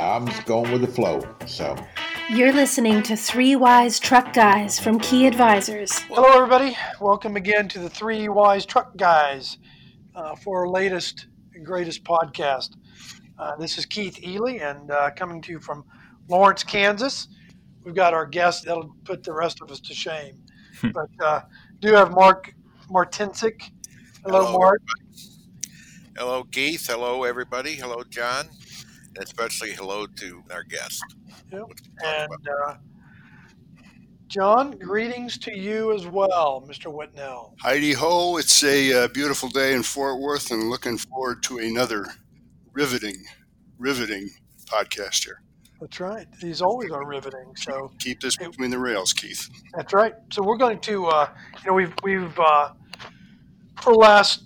I'm just going with the flow, so. You're listening to Three Wise Truck Guys from Key Advisors. Hello, everybody. Welcome again to the Three Wise Truck Guys for our latest and greatest podcast. This is Keith Ely, and coming to you from Lawrence, Kansas. We've got our guest that'll put the rest of us to shame. But do have Mark Martinsic. Hello, Mark. Hello, Keith. Hello, everybody. Hello, John. And especially hello to our guest. Yep. And John, greetings to you as well, Mr. Whitnell. Heidi ho. It's a beautiful day in Fort Worth, and looking forward to another riveting podcast here. That's right. These always are riveting. So keep this between the rails, Keith. That's right. So we're going to, we've for the last,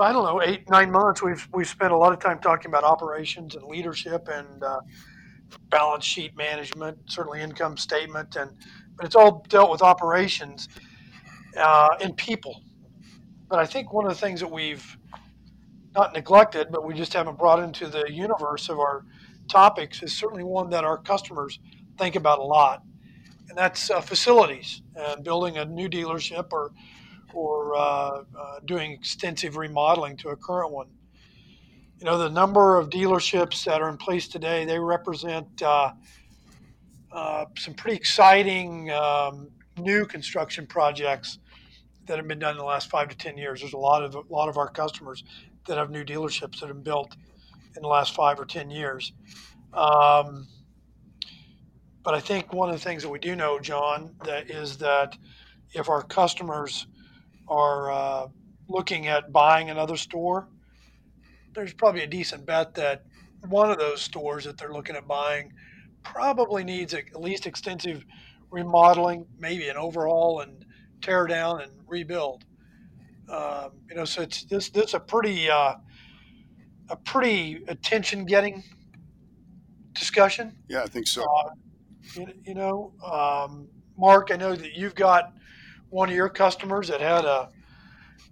8-9 months, we've spent a lot of time talking about operations and leadership and balance sheet management, certainly income statement, but it's all dealt with operations and people. But I think one of the things that we've not neglected, but we just haven't brought into the universe of our topics is certainly one that our customers think about a lot, and that's facilities and building a new dealership or doing extensive remodeling to a current one. You know, the number of dealerships that are in place today, they represent some pretty exciting new construction projects that have been done in the last 5 to 10 years. There's a lot of our customers that have new dealerships that have been built in the last 5 or 10 years. But I think one of the things that we do know, John, is that if our customers are looking at buying another store, there's probably a decent bet that one of those stores that they're looking at buying probably needs at least extensive remodeling, maybe an overhaul and tear down and rebuild. So it's this a pretty attention-getting discussion. Yeah, I think so. Mark, I know that you've got one of your customers that had we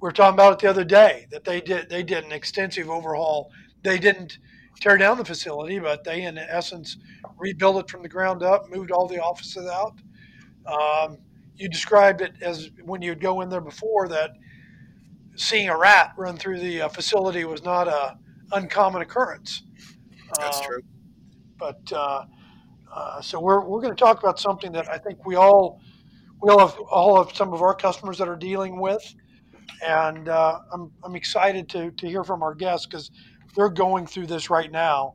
were talking about it the other day, that they did an extensive overhaul. They didn't tear down the facility, but they, in essence, rebuilt it from the ground up, moved all the offices out. You described it as when you'd go in there before that seeing a rat run through the facility was not a uncommon occurrence. That's true. But so we're going to talk about something that I think we all have some of our customers that are dealing with, and I'm excited to hear from our guests because they're going through this right now,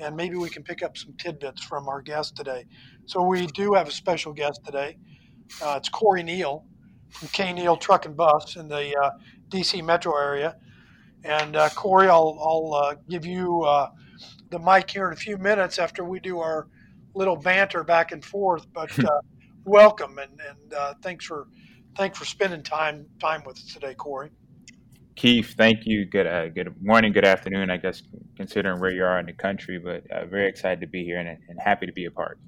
and maybe we can pick up some tidbits from our guest today. So we do have a special guest today. It's Corey Neal from K Neal Truck and Bus in the DC metro area. And Corey, I'll give you the mic here in a few minutes after we do our little banter back and forth. But welcome, and thanks for spending time with us today, Corey. Keith, thank you. Good morning, good afternoon, I guess, considering where you are in the country. But very excited to be here and happy to be a part.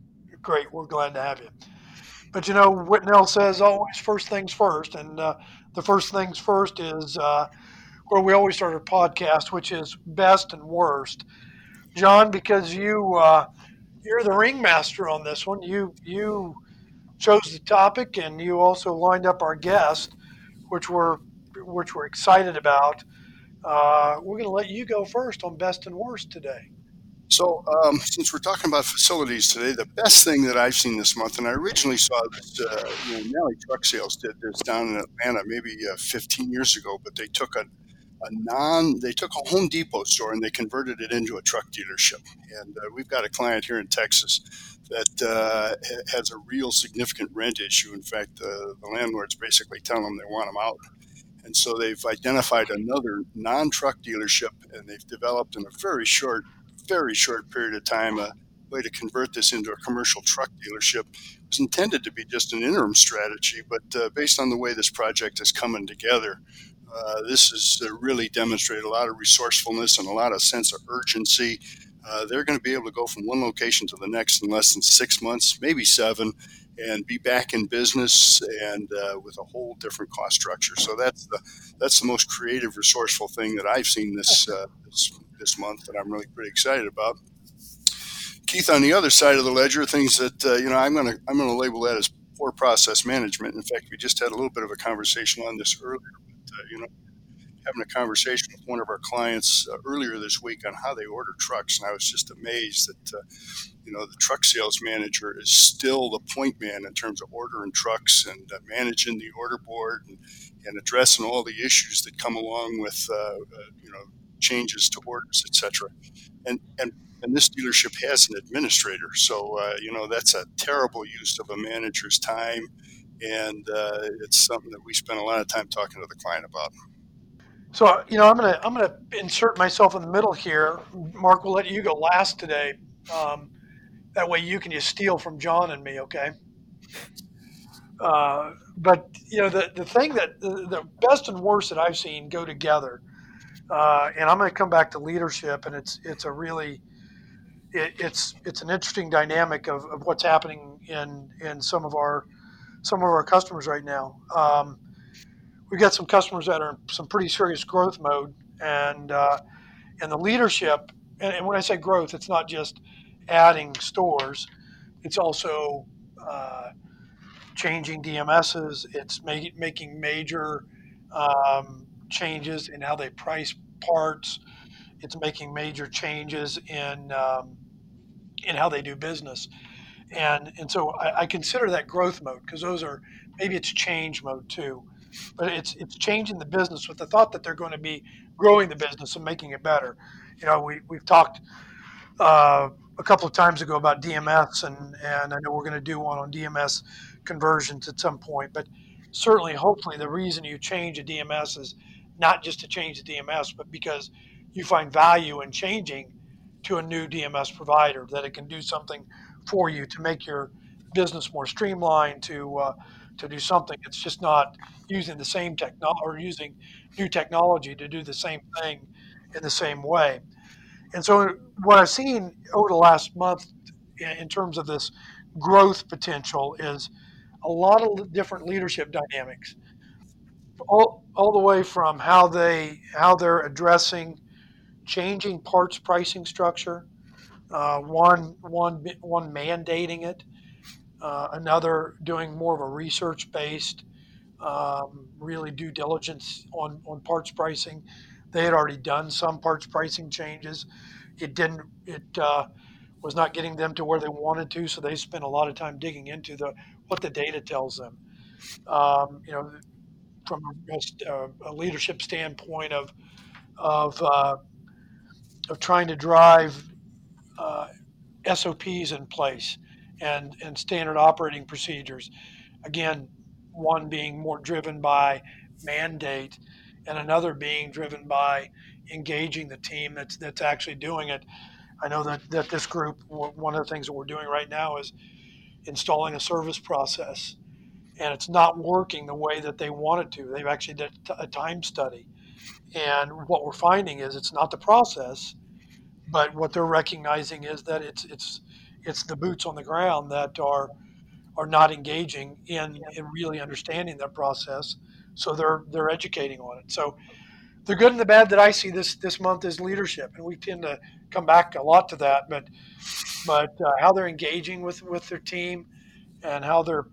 Great, we're glad to have you. But you know, Whitnell says always first things first, and the first things first is. Where we always start our podcast, which is best and worst. John, because you're the ringmaster on this one, you chose the topic, and you also lined up our guest, which we're excited about. We're going to let you go first on best and worst today. So since we're talking about facilities today, the best thing that I've seen this month, and I originally saw this, Nally Truck Sales did this down in Atlanta maybe 15 years ago, but they took a Home Depot store and they converted it into a truck dealership. And we've got a client here in Texas that has a real significant rent issue. In fact, the landlord's basically telling them they want them out. And so they've identified another non-truck dealership, and they've developed in a very short period of time a way to convert this into a commercial truck dealership. It was intended to be just an interim strategy, but based on the way this project is coming together, this has really demonstrated a lot of resourcefulness and a lot of sense of urgency. They're going to be able to go from one location to the next in less than 6 months, maybe 7, and be back in business and with a whole different cost structure. So that's the most creative, resourceful thing that I've seen this month that I'm really pretty excited about. Keith, on the other side of the ledger, things that I'm going to label that as poor process management. In fact, we just had a little bit of a conversation on this earlier. But, having a conversation with one of our clients earlier this week on how they order trucks, and I was just amazed that the truck sales manager is still the point man in terms of ordering trucks and managing the order board and addressing all the issues that come along with changes to orders, etc. And this dealership has an administrator, so that's a terrible use of a manager's time, and it's something that we spend a lot of time talking to the client about. So I'm gonna insert myself in the middle here. Mark, we'll let you go last today. That way you can just steal from John and me, okay? But the thing that the best and worst that I've seen go together, and I'm gonna come back to leadership, and it's an interesting dynamic of what's happening in some of our customers right now. We've got some customers that are in some pretty serious growth mode, and the leadership, and when I say growth, it's not just adding stores, it's also changing DMSs, it's making major changes in how they price parts, it's making major changes in how they do business. And so I consider that growth mode, because those are, maybe it's change mode too. But it's changing the business with the thought that they're going to be growing the business and making it better. We've talked a couple of times ago about DMS, and I know we're going to do one on DMS conversions at some point. But certainly, hopefully, the reason you change a DMS is not just to change the DMS, but because you find value in changing to a new DMS provider, that it can do something for you to make your business more streamlined, to do something. It's just not using the same technology or using new technology to do the same thing in the same way. And so what I've seen over the last month in terms of this growth potential is a lot of different leadership dynamics, all the way from how they're addressing changing parts pricing structure, one mandating it, another doing more of a research-based, really due diligence on parts pricing. They had already done some parts pricing changes. It was not getting them to where they wanted to, so they spent a lot of time digging into what the data tells them. From a leadership standpoint of trying to drive SOPs in place. And standard operating procedures, again, one being more driven by mandate, and another being driven by engaging the team that's actually doing it. I know that this group, one of the things that we're doing right now is installing a service process, and it's not working the way that they wanted to. They've actually done a time study, and what we're finding is it's not the process, but what they're recognizing is that it's the boots on the ground that are not engaging in really understanding that process, so they're educating on it. So the good and the bad that I see this month is leadership, and we tend to come back a lot to that. But how they're engaging with their team, and how they're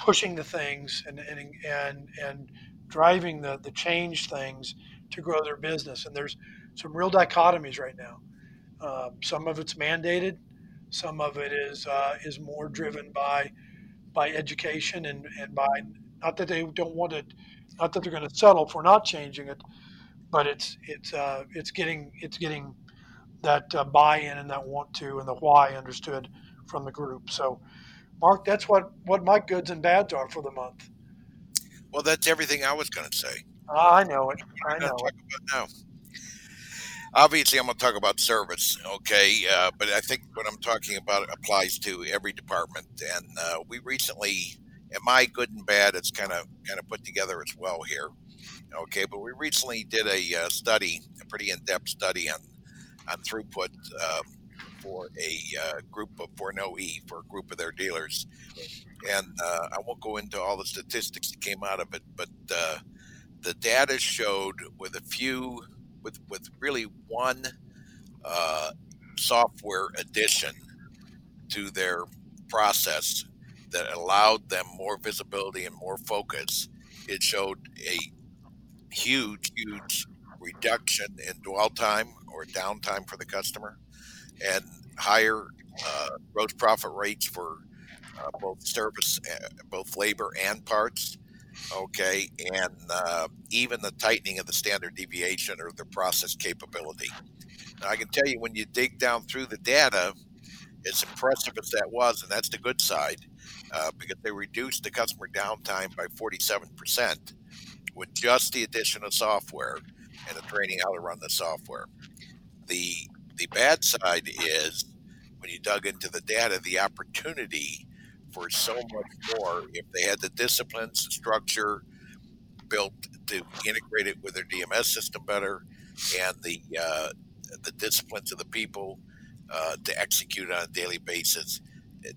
pushing the things and driving the change things to grow their business. And there's some real dichotomies right now. Some of it's mandated, some of it is more driven by education and by, not that they don't want it, not that they're going to settle for not changing it, but it's getting that buy-in and that want to and the why understood from the group. So, Mark, that's what my goods and bads are for the month. Well, that's everything I was going to say. I know it. Obviously, I'm going to talk about service, okay? But I think what I'm talking about applies to every department. And we recently, and my good and bad, it's kind of put together as well here, okay? But we recently did a study, a pretty in-depth study on throughput for a group of, for a group of their dealers. And I won't go into all the statistics that came out of it, but the data showed with a few, with really one software addition to their process that allowed them more visibility and more focus. It showed a huge reduction in dwell time or downtime for the customer, and higher gross profit rates for both service, both labor and parts. Okay, and even the tightening of the standard deviation or the process capability. Now, I can tell you, when you dig down through the data, as impressive as that was, and that's the good side, because they reduced the customer downtime by 47% with just the addition of software and the training how to run the software. The bad side is, when you dug into the data, the opportunity for so much more if they had the disciplines, the structure built to integrate it with their DMS system better, and the disciplines of the people to execute on a daily basis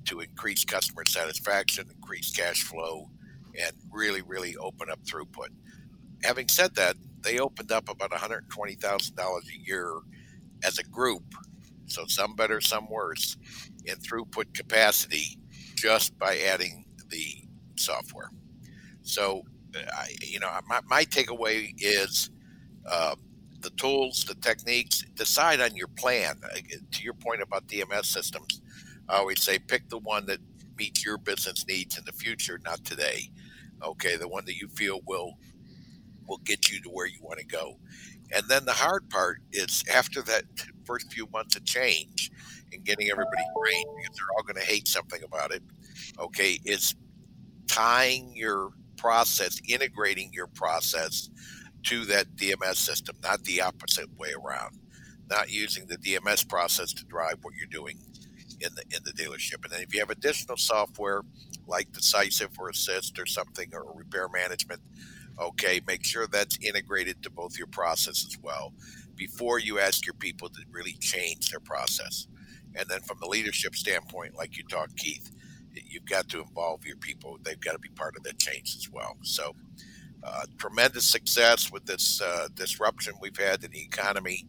to increase customer satisfaction, increase cash flow, and really open up throughput. Having said that, they opened up about $120,000 a year as a group, so some better, some worse, in throughput capacity just by adding the software. So, my takeaway is the tools, the techniques, decide on your plan. To your point about DMS systems, I always say pick the one that meets your business needs in the future, not today. Okay, the one that you feel will get you to where you want to go. And then the hard part is after that first few months of change and getting everybody trained, because they're all going to hate something about it, okay, is tying your process, integrating your process to that DMS system, not the opposite way around, not using the DMS process to drive what you're doing in the dealership. And then if you have additional software like Decisive or Assist or something, or repair management, okay, make sure that's integrated to both your process as well before you ask your people to really change their process. And then from the leadership standpoint, like you talked, Keith, you've got to involve your people. They've got to be part of that change as well. So tremendous success with this disruption we've had in the economy.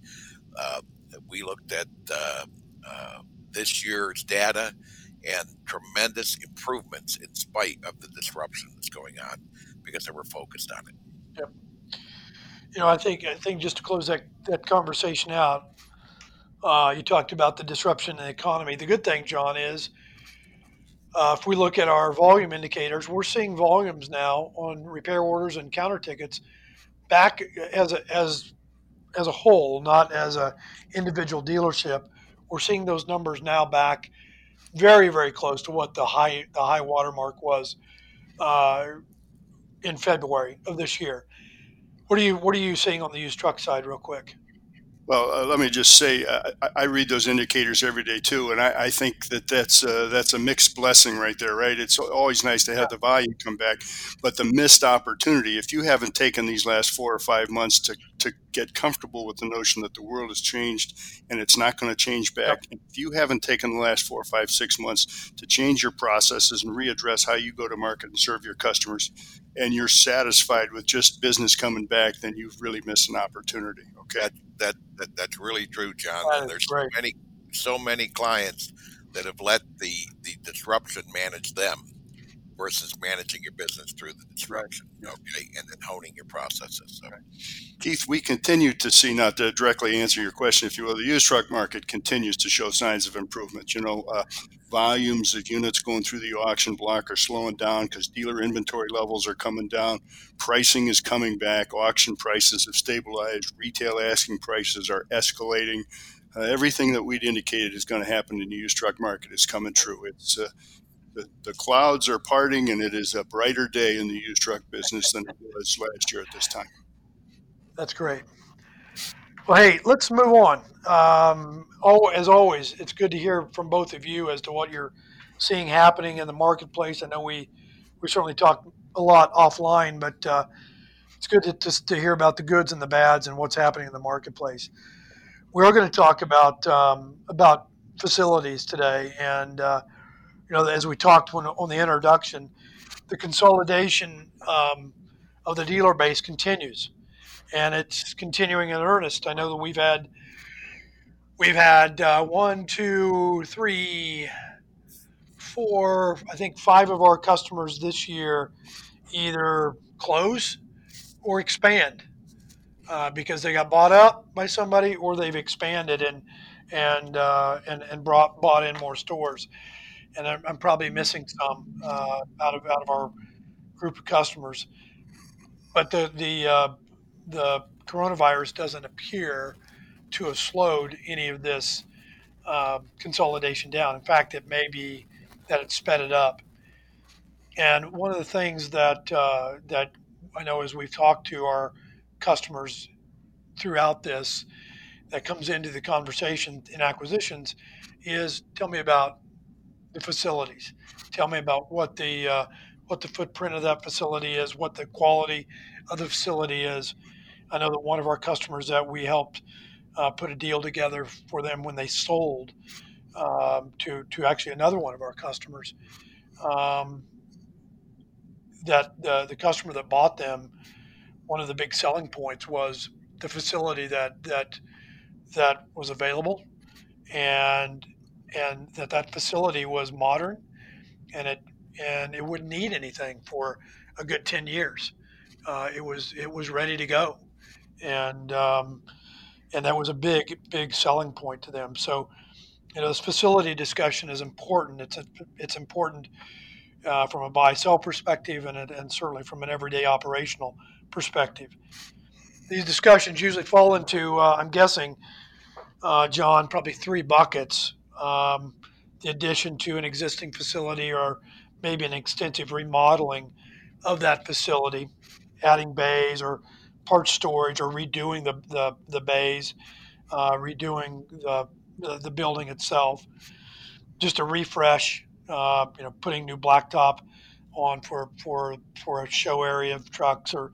We looked at this year's data, and tremendous improvements in spite of the disruption that's going on, because they were focused on it. Yep. I think just to close that conversation out, you talked about the disruption in the economy. The good thing, John, is if we look at our volume indicators, we're seeing volumes now on repair orders and counter tickets back as a whole, not as a individual dealership. We're seeing those numbers now back very, very close to what the high watermark was in February of this year. What are you seeing on the used truck side, real quick? Well, let me just say, I read those indicators every day too, and I think that's a mixed blessing right there, right? It's always nice to have the volume come back, but the missed opportunity, if you haven't taken these last 4 or 5 months to get comfortable with the notion that the world has changed and it's not going to change back, if you haven't taken the last 4, 5, 6 months to change your processes and readdress how you go to market and serve your customers, and you're satisfied with just business coming back, then you've really missed an opportunity. Okay. That's really true, John. And there's so many clients that have let the disruption manage them versus managing your business through the disruption, okay, and then honing your processes. So. Keith, we continue to see, not to directly answer your question, if you will, the used truck market continues to show signs of improvement. Volumes of units going through the auction block are slowing down because dealer inventory levels are coming down. Pricing is coming back. Auction prices have stabilized. Retail asking prices are escalating. Everything that we'd indicated is going to happen in the used truck market is coming true. It's the clouds are parting, and it is a brighter day in the used truck business than it was last year at this time. That's great. Well, hey, let's move on. As always, it's good to hear from both of you as to what you're seeing happening in the marketplace. I know we certainly talked a lot offline, but it's good to hear about the goods and the bads and what's happening in the marketplace. We're going to talk about facilities today, and as we talked on the introduction, the consolidation of the dealer base continues, and it's continuing in earnest. I know that we've had We've had one, two, three, four, I think five of our customers this year either close or expand because they got bought up by somebody or they've expanded and bought in more stores. And I'm probably missing some out of our group of customers. But the coronavirus doesn't appear to have slowed any of this consolidation down. In fact, it may be that it sped it up. And one of the things that that I know as we've talked to our customers throughout this that comes into the conversation in acquisitions is, tell me about the facilities. Tell me about what the footprint of that facility is, what the quality of the facility is. I know that one of our customers that we helped put a deal together for them when they sold to actually another one of our customers, that the customer that bought them, one of the big selling points was the facility that was available, and that facility was modern, and it wouldn't need anything for a good 10 years. It was ready to go. And that was a big, big selling point to them. So, you know, this facility discussion is important. It's important from a buy-sell perspective and certainly from an everyday operational perspective. These discussions usually fall into, I'm guessing, John, probably three buckets. The addition to an existing facility or maybe an extensive remodeling of that facility, adding bays or part storage or redoing the bays, redoing the building itself, just a refresh, putting new blacktop on for a show area of trucks or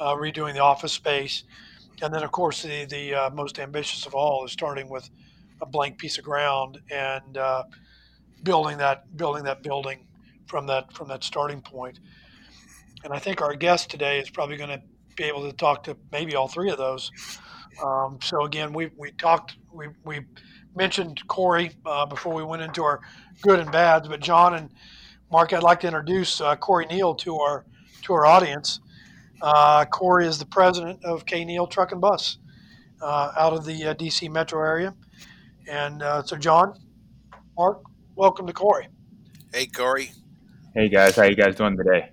redoing the office space. And then, of course, the most ambitious of all is starting with a blank piece of ground and building that building from that starting point. And I think our guest today is probably going to be able to talk to maybe all three of those. So again, we mentioned Corey before we went into our good and bads, but John and Mark, I'd like to introduce Corey Neal to our audience. Corey is the president of K Neal Truck and Bus out of the DC metro area. And so John, Mark, welcome to Corey. Hey, Corey. Hey, guys. How you guys doing today?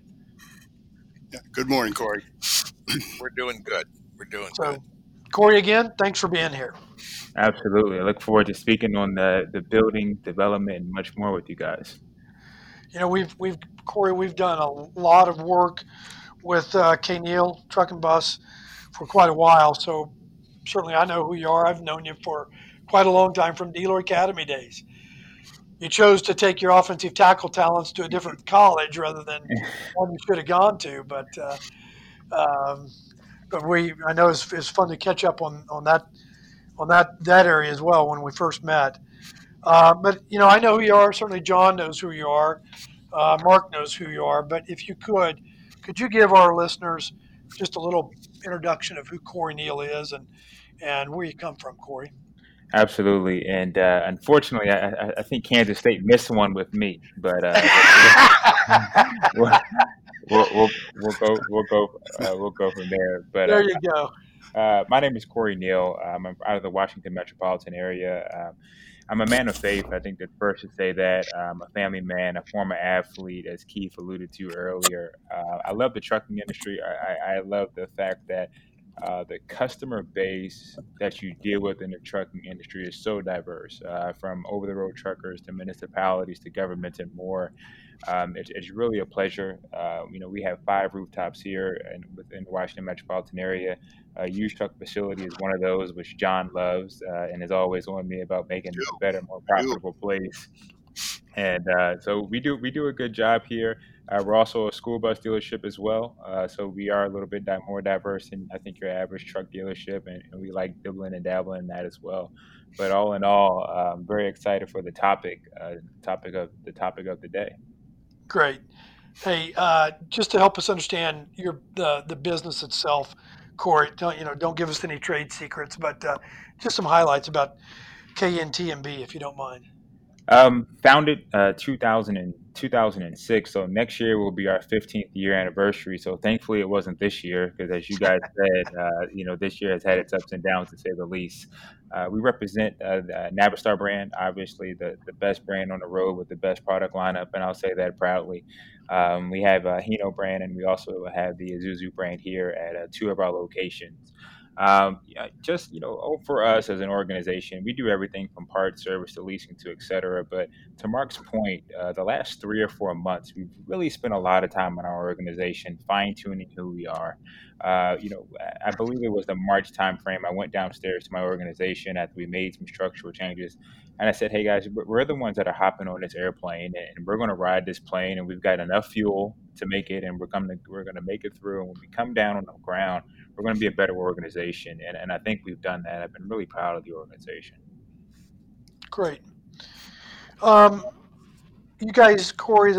Yeah, good morning, Corey. We're doing good. We're doing good. Corey, again, thanks for being here. Absolutely. I look forward to speaking on the building, development, and much more with you guys. You know, Corey, we've done a lot of work with K Neal Truck and Bus for quite a while, so certainly I know who you are. I've known you for quite a long time from dealer academy days. You chose to take your offensive tackle talents to a different college rather than one you should have gone to, but I know it's fun to catch up on that area as well when we first met. But you know, I know who you are. Certainly, John knows who you are. Mark knows who you are. But if you could you give our listeners just a little introduction of who Corey Neal is and where you come from, Corey? Absolutely, and unfortunately, I think Kansas State missed one with me, but we'll go from there. But there you go. My name is Corey Neal. I'm out of the Washington metropolitan area. I'm a man of faith. I think that first to say that I'm a family man, a former athlete, as Keith alluded to earlier. I love the trucking industry. I love the fact that the customer base that you deal with in the trucking industry is so diverse, from over-the-road truckers to municipalities to governments and more. It's really a pleasure. We have five rooftops here and within the Washington metropolitan area. A used truck facility is one of those, which John loves and is always on me about making it a better, more profitable place. And so we do a good job here. We're also a school bus dealership as well, so we are a little bit more diverse than I think your average truck dealership, and we like dibbling and dabbling in that as well. But all in all, I'm very excited for the topic of the day. Great. Hey, just to help us understand the business itself, Corey, don't give us any trade secrets, but just some highlights about KNTMB, if you don't mind? Founded 2006, so next year will be our 15th year anniversary. So thankfully it wasn't this year, because as you guys said, this year has had its ups and downs, to say the least. We represent the Navistar brand, obviously the best brand on the road with the best product lineup, and I'll say that proudly. We have a Hino brand, and we also have the Isuzu brand here at two of our locations. For us as an organization, we do everything from parts, service, to leasing, to et cetera. But to Mark's point, the last 3 or 4 months, we've really spent a lot of time in our organization fine-tuning who we are. I believe it was the March timeframe. I went downstairs to my organization after we made some structural changes, and I said, "Hey guys, we're the ones that are hopping on this airplane, and we're going to ride this plane, and we've got enough fuel to make it, and we're going to make it through. And when we come down on the ground, we're going to be a better organization." And I think we've done that. I've been really proud of the organization. Great. You guys, Corey,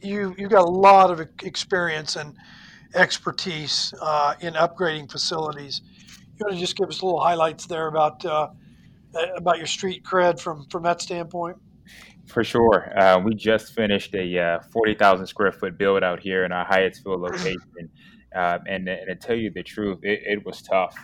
you got a lot of experience and expertise in upgrading facilities. You want to just give us little highlights there about your street cred from that standpoint? For sure. We just finished a 40,000 square foot build out here in our Hyattsville location. And to tell you the truth, it was tough.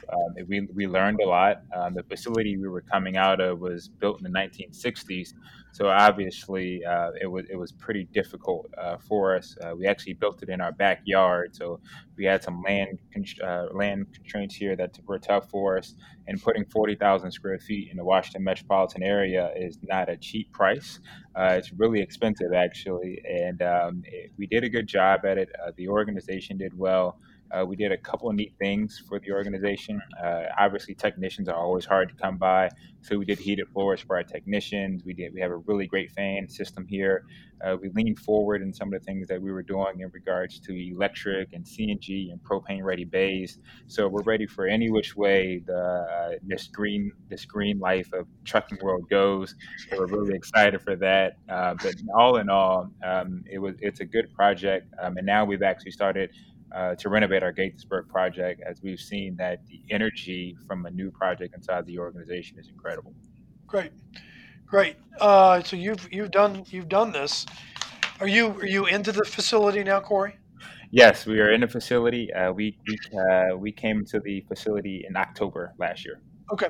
We learned a lot. The facility we were coming out of was built in the 1960s, so obviously it was pretty difficult for us. We actually built it in our backyard, so we had some land constraints here that were tough for us. And putting 40,000 square feet in the Washington metropolitan area is not a cheap price. It's really expensive, actually. And we did a good job at it. The organization did well. We did a couple of neat things for the organization. Obviously, technicians are always hard to come by, so we did heated floors for our technicians. We have a really great fan system here. We leaned forward in some of the things that we were doing in regards to electric and CNG and propane-ready bays. So we're ready for any which way this green life of trucking world goes. So we're really excited for that. But all in all, it's a good project, and now we've actually started to renovate our Gaithersburg project, as we've seen that the energy from a new project inside the organization is incredible. Great. So you've done this. Are you into the facility now, Corey? Yes, we are in the facility. We came to the facility in October last year. Okay.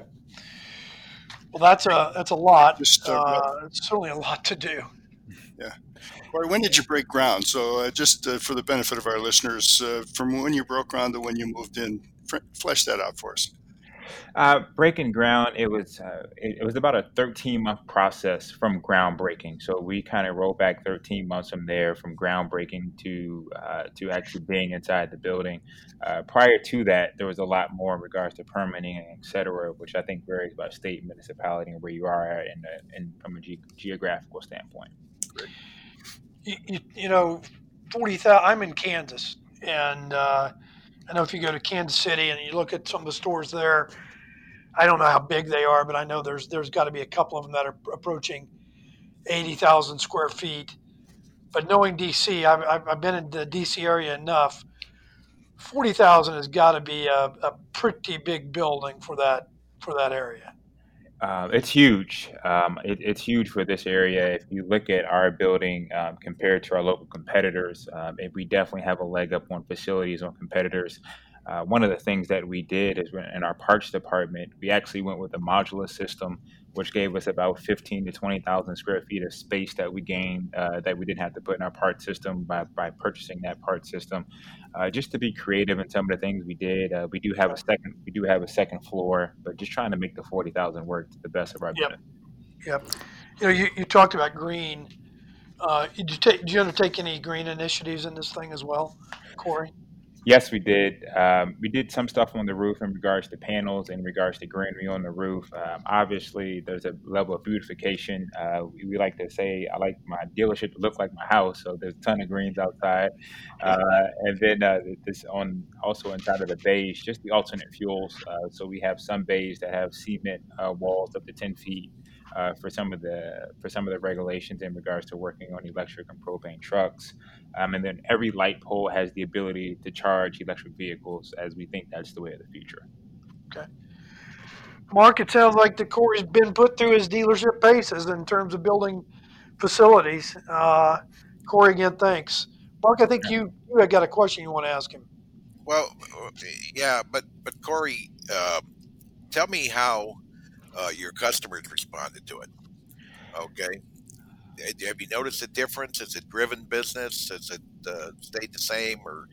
Well, that's a lot. It's certainly a lot to do. Yeah. Corey, when did you break ground? So just for the benefit of our listeners, from when you broke ground to when you moved in, flesh that out for us. Breaking ground, it was about a 13-month process from groundbreaking. So we kind of rolled back 13 months from there, from groundbreaking to actually being inside the building. Prior to that, there was a lot more in regards to permitting, and et cetera, which I think varies by state, municipality, and where you are at and from a geographical standpoint. You know, 40,000. I'm in Kansas, and I know if you go to Kansas City and you look at some of the stores there, I don't know how big they are, but I know there's got to be a couple of them that are approaching 80,000 square feet. But knowing DC, I've been in the DC area enough. 40,000 has got to be a pretty big building for that area. It's huge. It's huge for this area. If you look at our building compared to our local competitors, we definitely have a leg up on facilities on competitors. One of the things that we did is in our parts department, we actually went with a modular system, which gave us about 15 to 20,000 square feet of space that we gained that we didn't have to put in our part system by purchasing that part system. Just to be creative in some of the things we did, we do have a second floor, but just trying to make the 40,000 work to the best of our benefit. Yep. You know, you talked about green. Did you undertake any green initiatives in this thing as well, Corey? Yes, we did. We did some stuff on the roof in regards to panels, in regards to greenery on the roof. Obviously, there's a level of beautification. We like to say, I like my dealership to look like my house, so there's a ton of greens outside. And then also inside of the bays, just the alternate fuels. So we have some bays that have cement walls up to 10 feet. For some of the regulations in regards to working on electric and propane trucks, and then every light pole has the ability to charge electric vehicles, as we think that's the way of the future. Okay. Mark, it sounds like that Corey's been put through his dealership paces in terms of building facilities. Corey, again, thanks. Mark, I think you had got a question you want to ask him. Well, yeah, but Corey, tell me how your customers responded to it. Okay. Have you noticed a difference? Is it driven business? Has it stayed the same? Or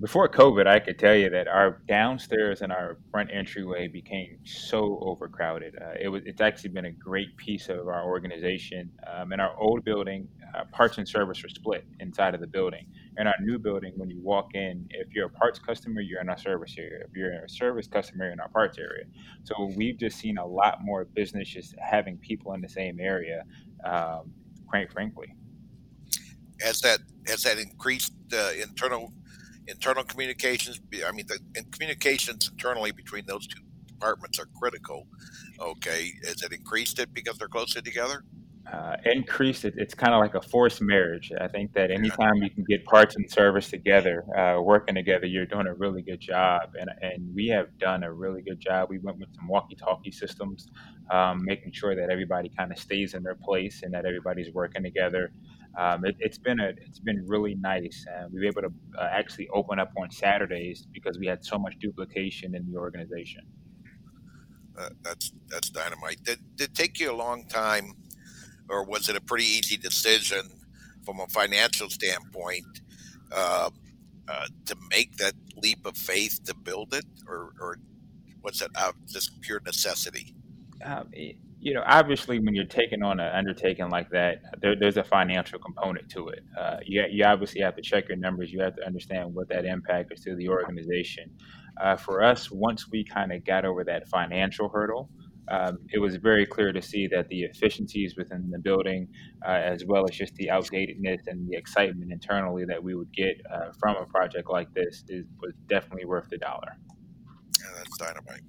before COVID, I could tell you that our downstairs and our front entryway became so overcrowded. It's actually been a great piece of our organization. In our old building, parts and service were split inside of the building. In our new building, when you walk in, if you're a parts customer, you're in our service area. If you're a service customer, you're in our parts area. So we've just seen a lot more business just having people in the same area, quite frankly. Has that increased internal communications? I mean, the communications internally between those two departments are critical. Okay, has it increased it because they're closer together? Increased it. It's kind of like a forced marriage. I think that anytime you can get parts and service together, working together, you're doing a really good job. And we have done a really good job. We went with some walkie-talkie systems, making sure that everybody kind of stays in their place and that everybody's working together. It's been really nice. We were able to actually open up on Saturdays because we had so much duplication in the organization. That's dynamite. Did it take you a long time, or was it a pretty easy decision from a financial standpoint to make that leap of faith to build it, or was it just pure necessity? Obviously, when you're taking on an undertaking like that, there's a financial component to it. You obviously have to check your numbers. You have to understand what that impact is to the organization. For us, once we kind of got over that financial hurdle, it was very clear to see that the efficiencies within the building, as well as just the outdatedness and the excitement internally that we would get from a project like this, was definitely worth the dollar. Yeah, that's dynamite.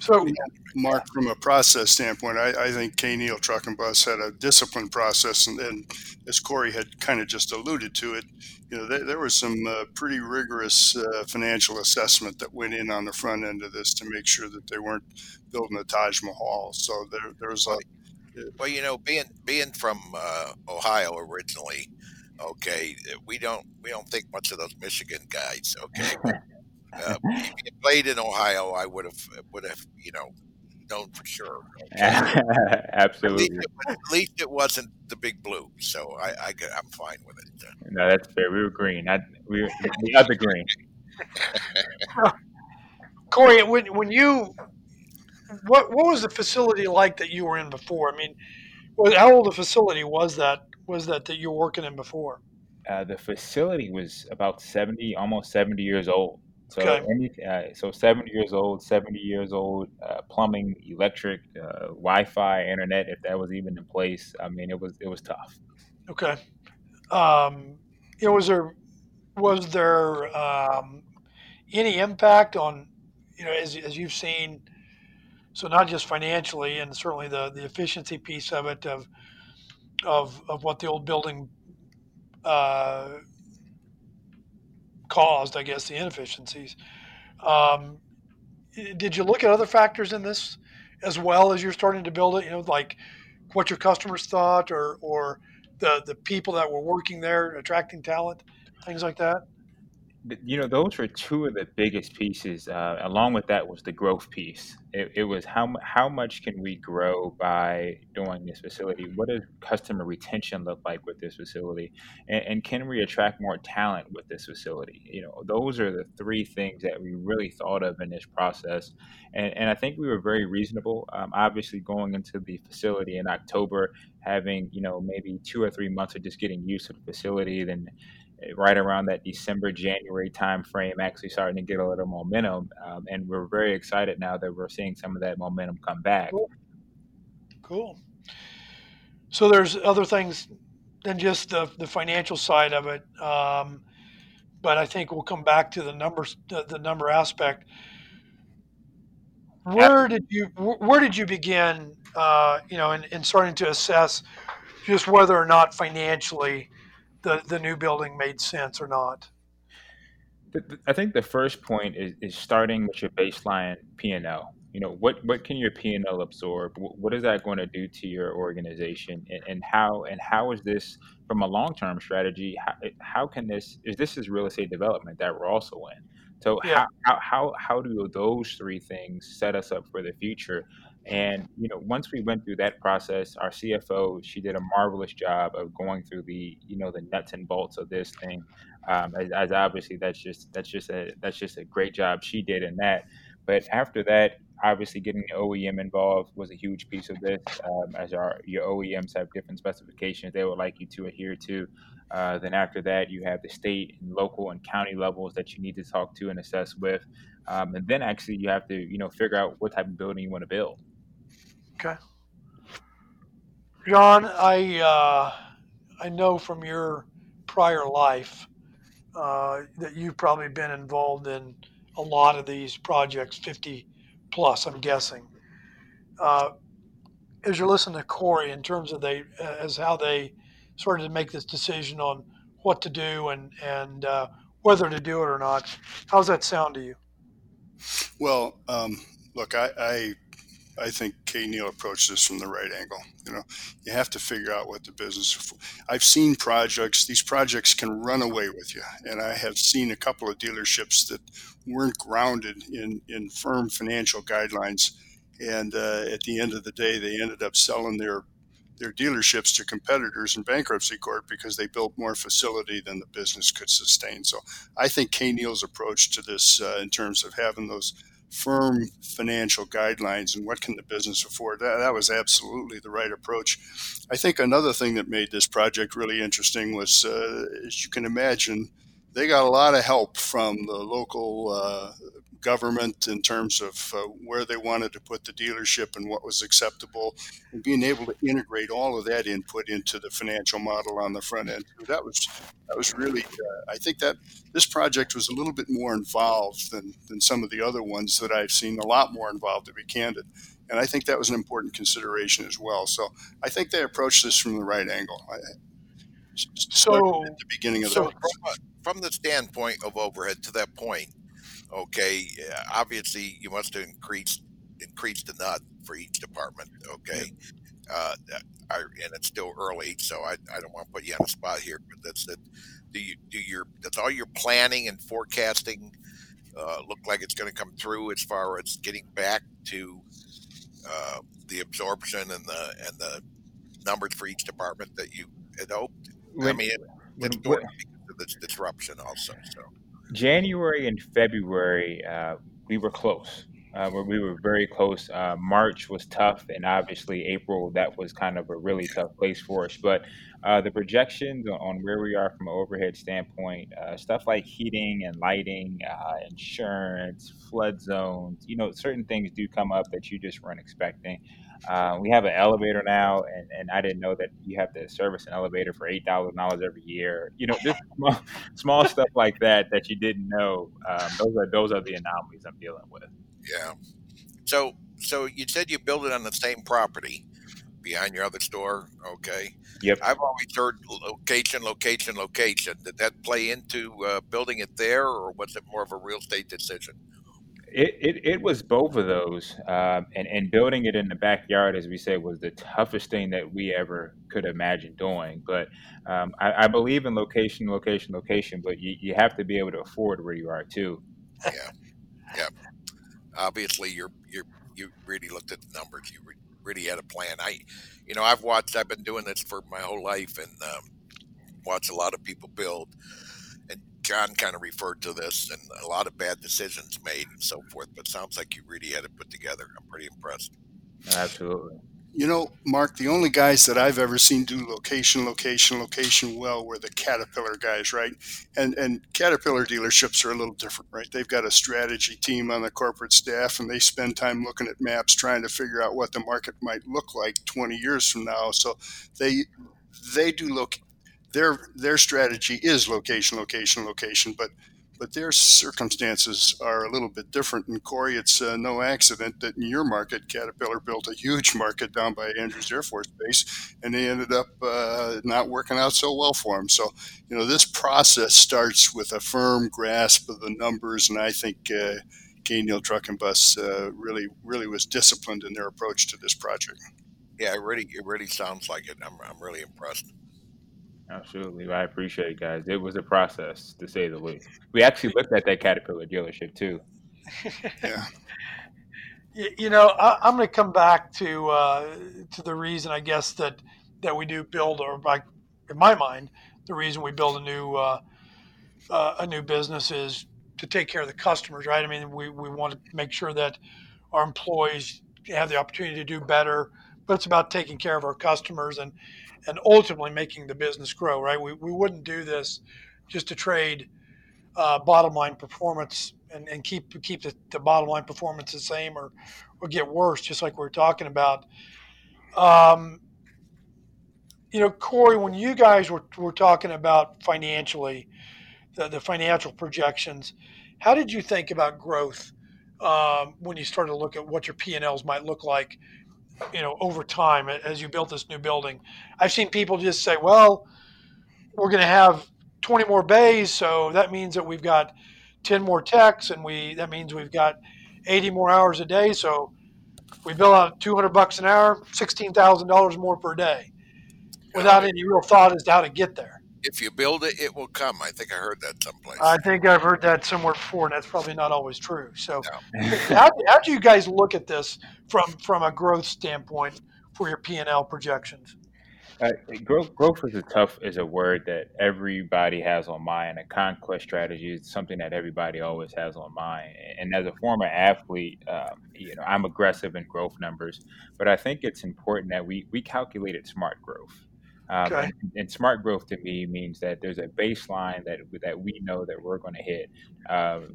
So, Mark, from a process standpoint, I think K Neal Truck and Bus had a disciplined process, and as Corey had kind of just alluded to it, there was some pretty rigorous financial assessment that went in on the front end of this to make sure that they weren't building a Taj Mahal. So there was a being from Ohio originally, okay, we don't think much of those Michigan guys, okay. If you played in Ohio, I would have known for sure. Okay? Absolutely. At least it wasn't the big blue, so I'm fine with it. No, that's fair. We were green. We got the green. Corey, when you what was the facility like that you were in before? I mean, how old a facility was that you were working in before? The facility was about 70, almost 70 years old. So, okay. 70 years old, plumbing, electric, Wi-Fi, internet, if that was even in place. I mean, it was tough. Okay. Was there any impact on, as you've seen, so not just financially and certainly the efficiency piece of it, of what the old building caused, I guess, the inefficiencies. Did you look at other factors in this as well as you're starting to build it, like what your customers thought or the people that were working there, attracting talent, things like that? Those were two of the biggest pieces. Along with that was the growth piece. It was how much can we grow by doing this facility? What does customer retention look like with this facility? And can we attract more talent with this facility? Those are the three things that we really thought of in this process. And I think we were very reasonable. Obviously, going into the facility in October, having, maybe 2 or 3 months of just getting used to the facility, then right around that December, January timeframe, actually starting to get a little momentum. And we're very excited now that we're seeing some of that momentum come back. Cool. So there's other things than just the financial side of it. But I think we'll come back to the numbers, the number aspect. Where did you begin, in starting to assess just whether or not financially the new building made sense or not? I think the first point is starting with your baseline P&L. You know, what can your P&L absorb? What is that going to do to your organization? And how is this, from a long-term strategy, how can this, is this is real estate development that we're also in? So yeah. How do those three things set us up for the future? And, you know, once we went through that process, our CFO, she did a marvelous job of going through the, you know, the nuts and bolts of this thing. As obviously that's just a great job she did in that. But after that, obviously getting the OEM involved was a huge piece of this. As your OEMs have different specifications they would like you to adhere to. Then after that, you have the state and local and county levels that you need to talk to and assess with. And then actually you have to, you know, figure out what type of building you want to build. Okay. John, I know from your prior life that you've probably been involved in a lot of these projects, 50 plus, I'm guessing. As you're listening to Corey, in terms of how they sort of make this decision on what to do and whether to do it or not, how does that sound to you? Well, look, I think K Neal approached this from the right angle. You know, you have to figure out what the business is for. I've seen projects; these projects can run away with you, and I have seen a couple of dealerships that weren't grounded in firm financial guidelines, and at the end of the day, they ended up selling their dealerships to competitors in bankruptcy court because they built more facility than the business could sustain. So I think K Neal's approach to this in terms of having those firm financial guidelines and what can the business afford, that was absolutely the right approach. I think another thing that made this project really interesting was, as you can imagine, they got a lot of help from the local government in terms of where they wanted to put the dealership and what was acceptable, and being able to integrate all of that input into the financial model on the front end. That was really, I think that this project was a little bit more involved than some of the other ones that I've seen, a lot more involved, to be candid. And I think that was an important consideration as well. So I think they approached this from the right angle. At the beginning of that. From the standpoint of overhead, to that point, okay, obviously you must have increased the nut for each department, okay? And it's still early, so I don't want to put you on the spot here, but that's that. Does all your planning and forecasting look like it's going to come through as far as getting back to the absorption and the numbers for each department that you had hoped? I mean, it's going the disruption also. So January and February we were close, we were very close. March was tough, and obviously April, that was kind of a really tough place for us, but the projections on where we are from an overhead standpoint, stuff like heating and lighting, insurance, flood zones, you know, certain things do come up that you just weren't expecting. We have an elevator now, and I didn't know that you have to service an elevator for $8,000 every year. You know, just small stuff like that you didn't know. Those are the anomalies I'm dealing with. Yeah. So you said you build it on the same property behind your other store, okay? Yep. I've always heard location. Did that play into building it there, or was it more of a real estate decision? It was both of those, and building it in the backyard, as we said, was the toughest thing that we ever could imagine doing. But I believe in location, but you have to be able to afford where you are too. Yeah. Obviously, you really looked at the numbers. You really had a plan. I've been doing this for my whole life, and watched a lot of people build. John kind of referred to this, and a lot of bad decisions made and so forth, but sounds like you really had it put together. I'm pretty impressed. Absolutely. You know, Mark, the only guys that I've ever seen do location well were the Caterpillar guys, right? And Caterpillar dealerships are a little different, right? They've got a strategy team on the corporate staff, and they spend time looking at maps, trying to figure out what the market might look like 20 years from now. So they do look. Their strategy is location, but but their circumstances are a little bit different. And Corey, it's no accident that in your market, Caterpillar built a huge market down by Andrews Air Force Base, and they ended up not working out so well for them. So, you know, this process starts with a firm grasp of the numbers, and I think K Neal Truck and Bus really was disciplined in their approach to this project. Yeah, it really sounds like it. I'm really impressed. Absolutely. I appreciate it, guys. It was a process, to say the least. We actually looked at that Caterpillar dealership, too. Yeah. You know, I'm going to come back to the reason, I guess, that we do build, or in my mind, the reason we build a new business is to take care of the customers, right? I mean, we want to make sure that our employees have the opportunity to do better, but it's about taking care of our customers and ultimately making the business grow, right? We wouldn't do this just to trade bottom line performance and keep the bottom line performance the same or get worse, just like we were talking about. You know, Corey, when you guys were talking about financially, the financial projections, how did you think about growth when you started to look at what your P&Ls might look like, you know, over time as you built this new building? I've seen people just say, well, we're going to have 20 more bays, so that means that we've got 10 more techs, and that means we've got 80 more hours a day, so we bill out $200 an hour, $16,000 more per day, without any real thought as to how to get there. If you build it, it will come. I think I heard that someplace. I think I've heard that somewhere before, and that's probably not always true. So no. How do you guys look at this from a growth standpoint for your P&L projections? Growth is a word that everybody has on mind. A conquest strategy is something that everybody always has on mind. And as a former athlete, you know, I'm aggressive in growth numbers, but I think it's important that we calculated smart growth. Okay. And smart growth to me means that there's a baseline that we know that we're going to hit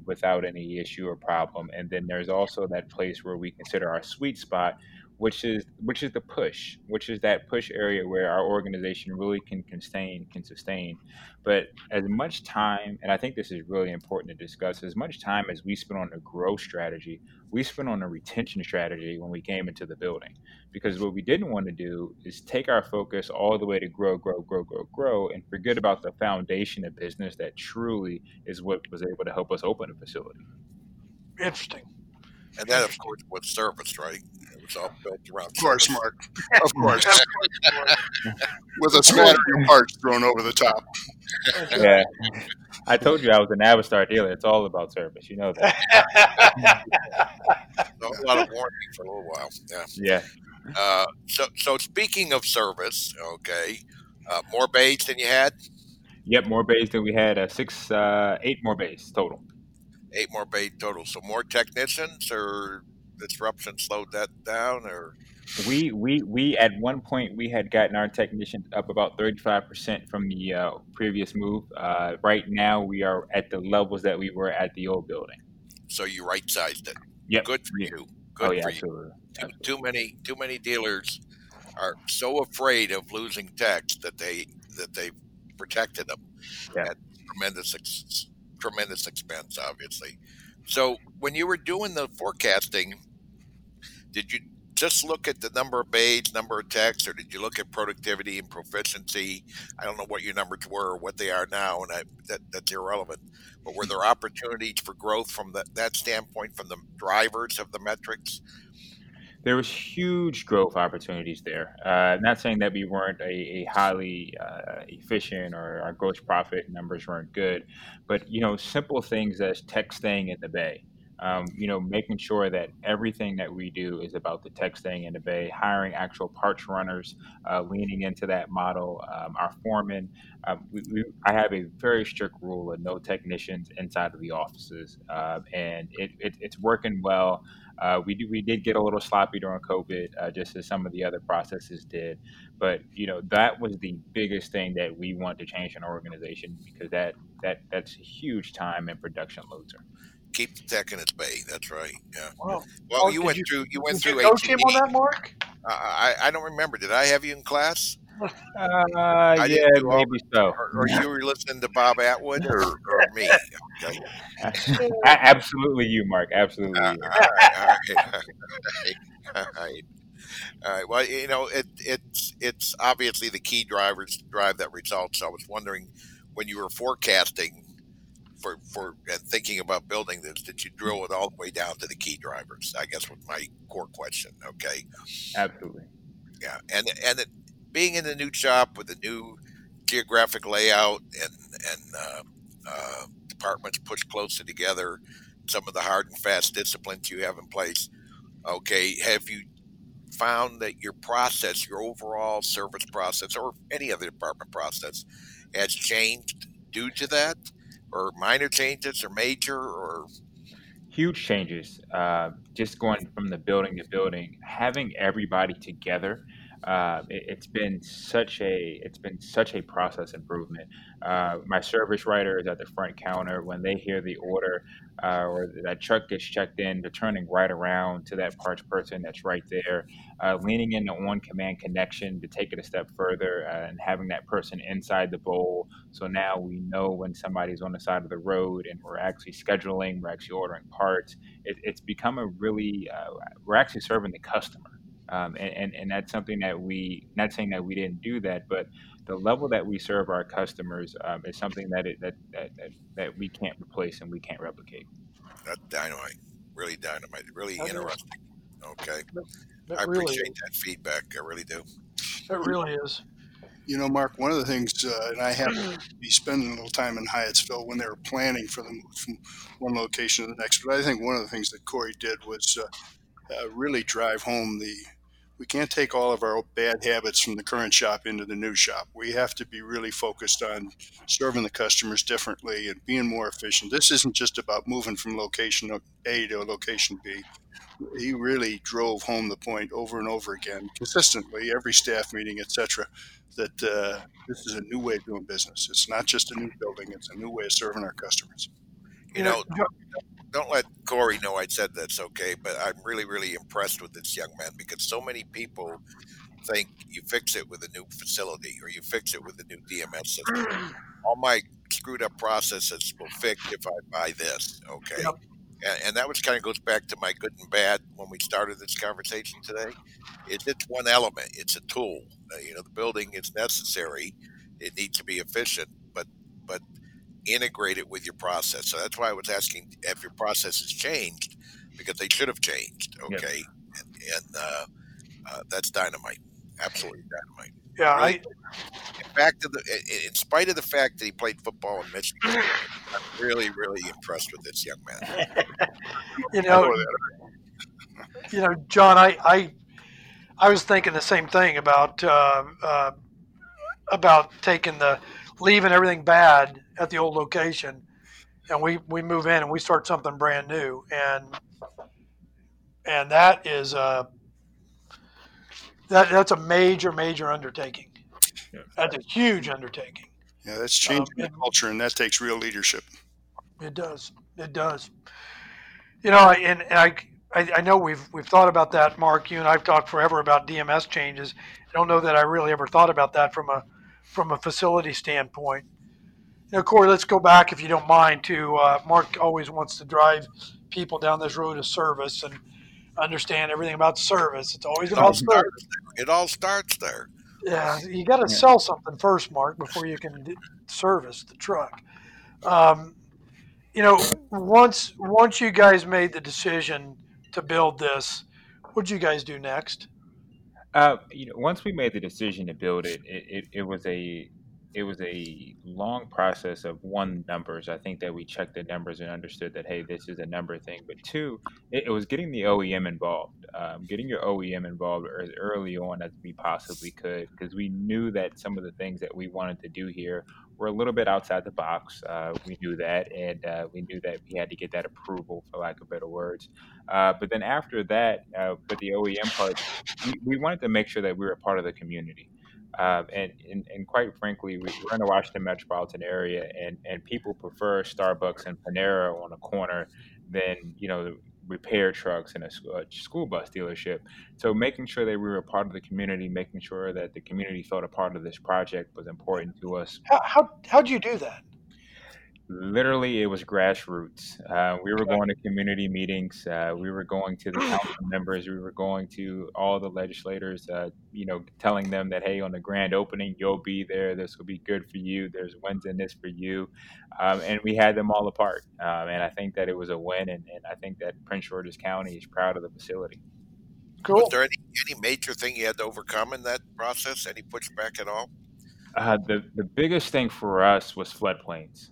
without any issue or problem. And then there's also that place where we consider our sweet spot, which is the push, which is that push area where our organization really can sustain. But as much time, and I think this is really important to discuss, as much time as we spend on the growth strategy, we spent on a retention strategy when we came into the building, because what we didn't want to do is take our focus all the way to grow, and forget about the foundation of business that truly is what was able to help us open a facility. Interesting. And that, of course, was service, right? It was all built around. Of course, Mark. Of course. With a smattering of parts thrown over the top. Yeah. I told you I was a Navistar dealer. It's all about service. You know that. A lot of warranty for a little while. Yeah. Yeah. So speaking of service, okay, more bays than you had? Yep, more bays than we had. Eight more bays total. So more technicians, or disruption slowed that down, or we at one point we had gotten our technicians up about 35% from the previous move. Right now we are at the levels that we were at the old building. So you right sized it. Yep. Good for you. Good for you. Absolutely. Too many dealers are so afraid of losing techs that they protected them. Yeah. At tremendous expense, obviously. So when you were doing the forecasting, did you just look at the number of bays, number of techs, or did you look at productivity and proficiency? I don't know what your numbers were or what they are now, and that's irrelevant. But were there opportunities for growth from that standpoint, from the drivers of the metrics? There was huge growth opportunities there. Not saying that we weren't a highly efficient, or our gross profit numbers weren't good, but, you know, simple things as tech staying in the bay, you know, making sure that everything that we do is about the tech staying in the bay, hiring actual parts runners, leaning into that model, our foreman. I have a very strict rule of no technicians inside of the offices, and it's working well. We did get a little sloppy during COVID, just as some of the other processes did. But, you know, that was the biggest thing that we want to change in our organization, because that's a huge time and production loser. Keep the tech in its bay. That's right. Yeah. Wow. Well, Mark, you went through. You went through. Did you coach him on that, Mark? I don't remember. Did I have you in class? Yeah, maybe so. Or you were listening to Bob Atwood or me? Okay. Absolutely you, Mark. Absolutely. All right. Well, you know, it's obviously the key drivers to drive that result. So I was wondering, when you were forecasting for and thinking about building this, did you drill it all the way down to the key drivers? I guess was my core question. Okay. Absolutely. Yeah, and it, being in the new shop with a new geographic layout and departments pushed closer together, some of the hard and fast disciplines you have in place. Okay, have you found that your process, your overall service process, or any other department process, has changed due to that, or minor changes, or major, or huge changes? Just going from the building to building, having everybody together. It's been such a process improvement. My service writer is at the front counter. When they hear the order or that truck gets checked in, they're turning right around to that parts person that's right there, leaning into on-command connection to take it a step further, and having that person inside the bowl. So now we know when somebody's on the side of the road, and we're actually scheduling, we're actually ordering parts. It's become a really we're actually serving the customer. And that's something that we, not saying that we didn't do that, but the level that we serve our customers is something that we can't replace and we can't replicate. That's dynamite, really dynamite, really interesting. Okay, I appreciate that feedback. I really do. That really is. You know, Mark, one of the things, and I happened to be spending a little time in Hyattsville when they were planning for the move from one location to the next. But I think one of the things that Corey did was really drive home the. We can't take all of our bad habits from the current shop into the new shop. We have to be really focused on serving the customers differently and being more efficient. This isn't just about moving from location A to location B. He really drove home the point over and over again, consistently, every staff meeting, etc., that this is a new way of doing business. It's not just a new building. It's a new way of serving our customers. You know, don't let Corey know I said that's okay, but I'm really, really impressed with this young man, because so many people think you fix it with a new facility or you fix it with a new DMS system. All my screwed up processes will fix if I buy this, okay? Yep. And that was kind of goes back to my good and bad when we started this conversation today. It's one element. It's a tool. You know, the building is necessary. It needs to be efficient, but integrate it with your process. So that's why I was asking if your process has changed, because they should have changed. Okay. Yes. And that's dynamite. Absolutely dynamite. Yeah. Really, in spite of the fact that he played football in Michigan, I'm really, really impressed with this young man. you know, John, I was thinking the same thing about leaving everything bad at the old location, and we move in and we start something brand new, and that is that's a major undertaking. Yeah. That's a huge undertaking. Yeah, that's changing the culture, and that takes real leadership. It does. You know, and I know we've thought about that, Mark. You and I've talked forever about DMS changes. I don't know that I really ever thought about that from a facility standpoint. Now, Corey, let's go back, if you don't mind, to Mark always wants to drive people down this road of service and understand everything about service. It's always about service. It all starts there. Yeah, you got to sell something first, Mark, before you can service the truck. You know, once you guys made the decision to build this, what did you guys do next? You know, once we made the decision to build it, it was a long process of one, numbers. I think that we checked the numbers and understood that, hey, this is a number thing. But two, it was getting the OEM involved, getting your OEM involved as early on as we possibly could, because we knew that some of the things that we wanted to do here were a little bit outside the box. We knew that, and we knew that we had to get that approval, for lack of better words. But then after that, with the OEM part, we wanted to make sure that we were a part of the community. And quite frankly, we're in the Washington metropolitan area, and people prefer Starbucks and Panera on a corner than, you know, repair trucks and a school bus dealership. So making sure that we were a part of the community, making sure that the community felt a part of this project was important to us. How do you do that? Literally, it was grassroots. We were going to community meetings. We were going to the council members. We were going to all the legislators, telling them that, hey, on the grand opening, you'll be there. This will be good for you. There's wins in this for you. And we had them all apart. And I think that it was a win. And I think that Prince George's County is proud of the facility. Cool. Was there any major thing you had to overcome in that process? Any pushback at all? The biggest thing for us was floodplains.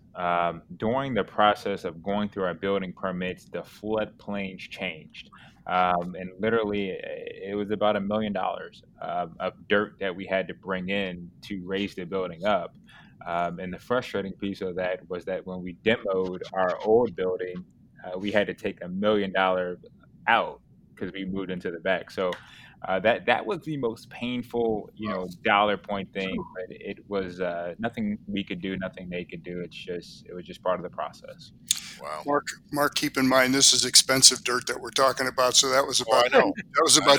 During the process of going through our building permits, the floodplains changed. And literally, it was about $1 million of dirt that we had to bring in to raise the building up. And the frustrating piece of that was that when we demoed our old building, we had to take $1 million out because we moved into the back. So that was the most painful, dollar point thing, but it was nothing we could do, nothing they could do. It was just part of the process. Wow. Mark, keep in mind, this is expensive dirt that we're talking about. So that was about,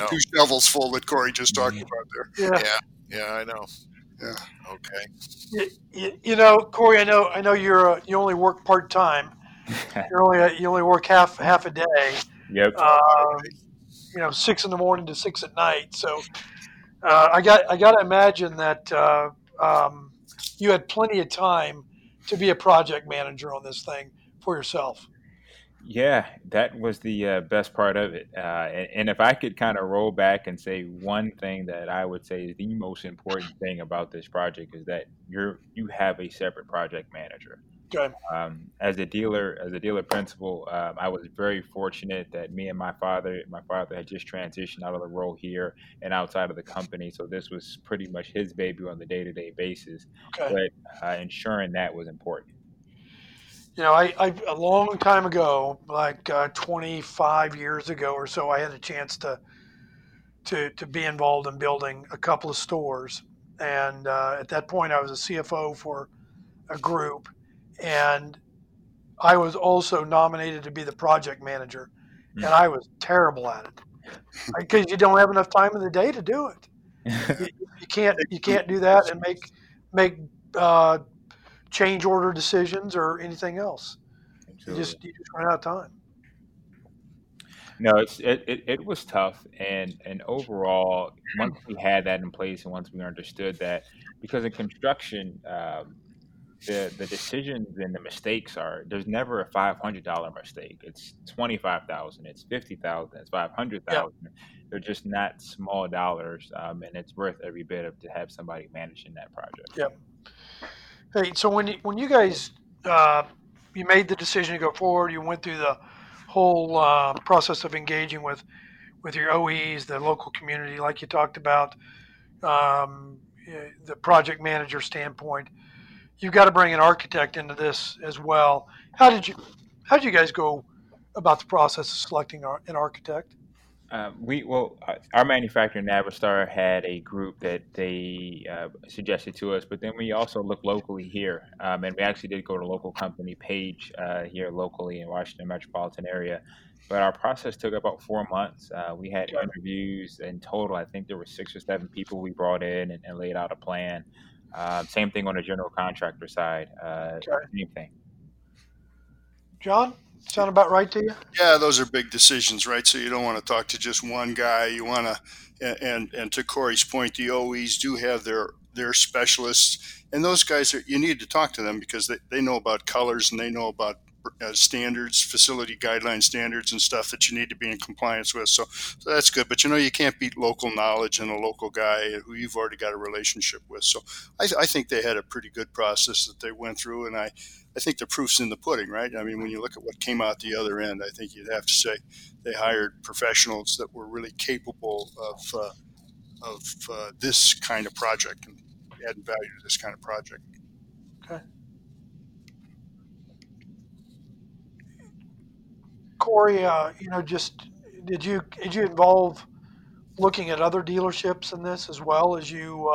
two shovels full that Corey just talked about there. Yeah, I know. Yeah. Okay. Corey, I know you only work part-time. you only work half a day. Yep. 6 a.m. to 6 p.m. So I got to imagine that you had plenty of time to be a project manager on this thing for yourself. Yeah, that was the best part of it. And if I could kind of roll back and say one thing that I would say is the most important thing about this project is that you have a separate project manager. Okay. As a dealer principal, I was very fortunate that me and my father had just transitioned out of the role here and outside of the company. So this was pretty much his baby on the day-to-day basis. Okay. But ensuring that was important. I a long time ago, like 25 years ago or so, I had a chance to be involved in building a couple of stores. And at that point, I was a CFO for a group. And I was also nominated to be the project manager, and I was terrible at it because you don't have enough time in the day to do it. You can't do that and make change order decisions or anything else. Absolutely. You just run out of time. No, it was tough, and overall, once we had that in place and once we understood that, because in construction. The decisions and the mistakes there's never a $500 mistake. It's $25,000, it's $50,000, it's $500,000. Yeah. They're just not small dollars, and it's worth every bit of to have somebody managing that project. Yep. Yeah. Hey, so when you guys you made the decision to go forward, you went through the whole process of engaging with your OEs, the local community, like you talked about, the project manager standpoint. You've got to bring an architect into this as well. How did you guys go about the process of selecting an architect? Our manufacturer Navistar had a group that they suggested to us, but then we also looked locally here, and we actually did go to a local company, Page, here locally in Washington metropolitan area. But our process took about 4 months. We had interviews in total. I think there were 6 or 7 people we brought in and laid out a plan. Same thing on the general contractor side. Same thing. John, sound about right to you? Yeah, those are big decisions, right? So you don't want to talk to just one guy. You want to, and to Corey's point, the OEs do have their specialists, and those guys you need to talk to them because they know about colors and they know about standards, facility guideline standards and stuff that you need to be in compliance with. So that's good. But, you can't beat local knowledge and a local guy who you've already got a relationship with. So I think they had a pretty good process that they went through. And I think the proof's in the pudding, right? I mean, when you look at what came out the other end, I think you'd have to say they hired professionals that were really capable of this kind of project and adding value to this kind of project. Okay. Corey, did you involve looking at other dealerships in this as well as you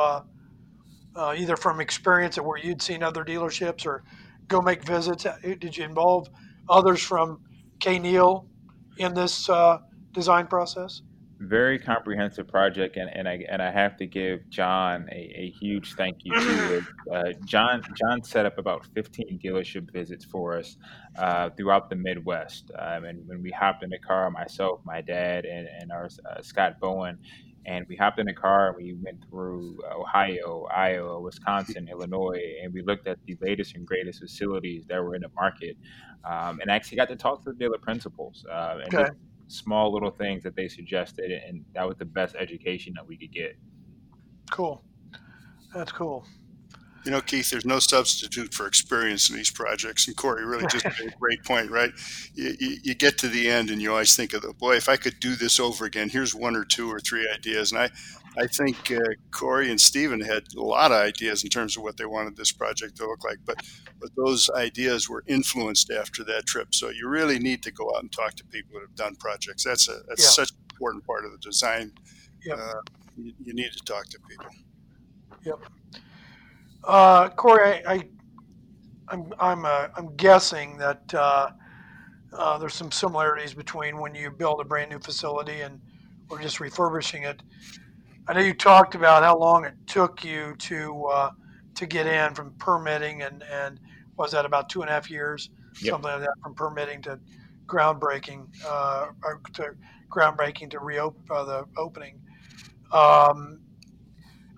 either from experience where you'd seen other dealerships or go make visits? Did you involve others from K Neal in this design process? Very comprehensive project, and I have to give John a huge thank you to it. John set up about 15 dealership visits for us throughout the Midwest, and when we hopped in the car, myself, my dad, and our Scott Bowen, and we hopped in the car and we went through Ohio, Iowa, Wisconsin, Illinois, and we looked at the latest and greatest facilities that were in the market, and actually got to talk to the dealer principals and okay. small little things that they suggested, and that was the best education that we could get. Cool. That's cool. You know, Keith, there's no substitute for experience in these projects, and Corey really just made a great point, right? You get to the end and you always think of the, boy, if I could do this over again, here's one or two or three ideas. And I think Corey and Stephen had a lot of ideas in terms of what they wanted this project to look like, but those ideas were influenced after that trip. So you really need to go out and talk to people that have done projects. That's yeah. such an important part of the design. Yep. You need to talk to people. Yep. Corey, I'm guessing that there's some similarities between when you build a brand new facility and or just refurbishing it. I know you talked about how long it took you to get in from permitting, and was that about 2.5 years, yep. something like that, from permitting to groundbreaking, to the opening.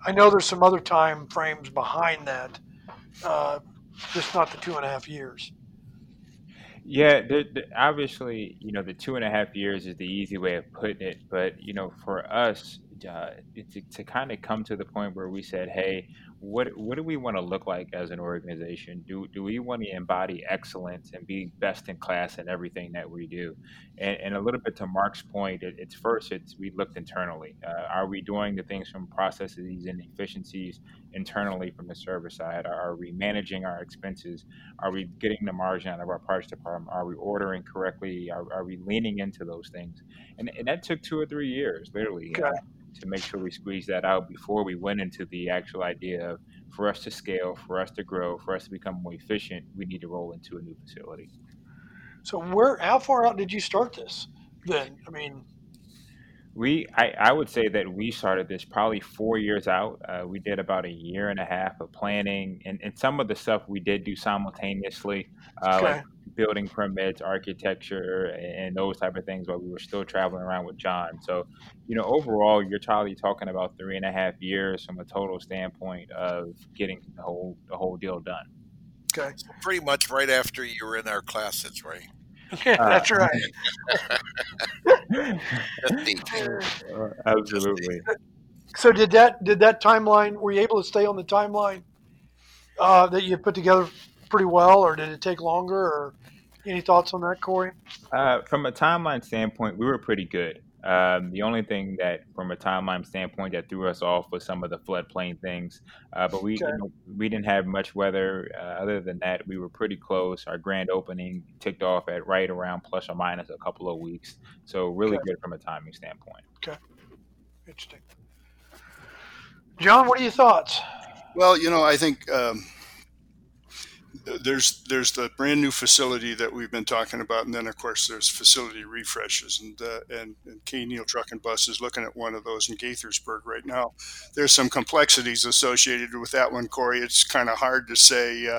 I know there's some other time frames behind that, just not the 2.5 years. Yeah, obviously, you know, the 2.5 years is the easy way of putting it. But, you know, for us, to kind of come to the point where we said, hey, what do we want to look like as an organization? Do we want to embody excellence and be best in class in everything that we do? And a little bit to Mark's point, we looked internally. Are we doing the things from processes and efficiencies internally from the service side? Are we managing our expenses? Are we getting the margin out of our parts department? Are we ordering correctly? Are we leaning into those things? And that took 2 or 3 years, literally. Okay. To make sure we squeeze that out before we went into the actual idea of, for us to scale, for us to grow, for us to become more efficient, we need to roll into a new facility. So how far out did you start this then? I mean, I would say that we started this probably 4 years out. We did about 1.5 years of planning, and some of the stuff we did do simultaneously, like building permits, architecture, and those type of things while we were still traveling around with John. So, you know, overall, you're probably talking about 3.5 years from a total standpoint of getting the whole deal done. Okay. So pretty much right after you were in our classes, right? Yeah, that's right. Absolutely. So did that timeline, were you able to stay on the timeline that you put together pretty well, or did it take longer, or any thoughts on that, Corey? From a timeline standpoint, we were pretty good. The only thing that, from a timeline standpoint, that threw us off was some of the floodplain things. But we okay. you know, we didn't have much weather. Other than that, we were pretty close. Our grand opening ticked off at right around plus or minus a couple of weeks. So really okay. good from a timing standpoint. Okay. Interesting. John, what are your thoughts? Well, you know, I think there's the brand new facility that we've been talking about, and then of course there's facility refreshes, and K Neal Truck and Bus is looking at one of those in Gaithersburg right now. There's some complexities associated with that one, Corey. It's kind of hard to say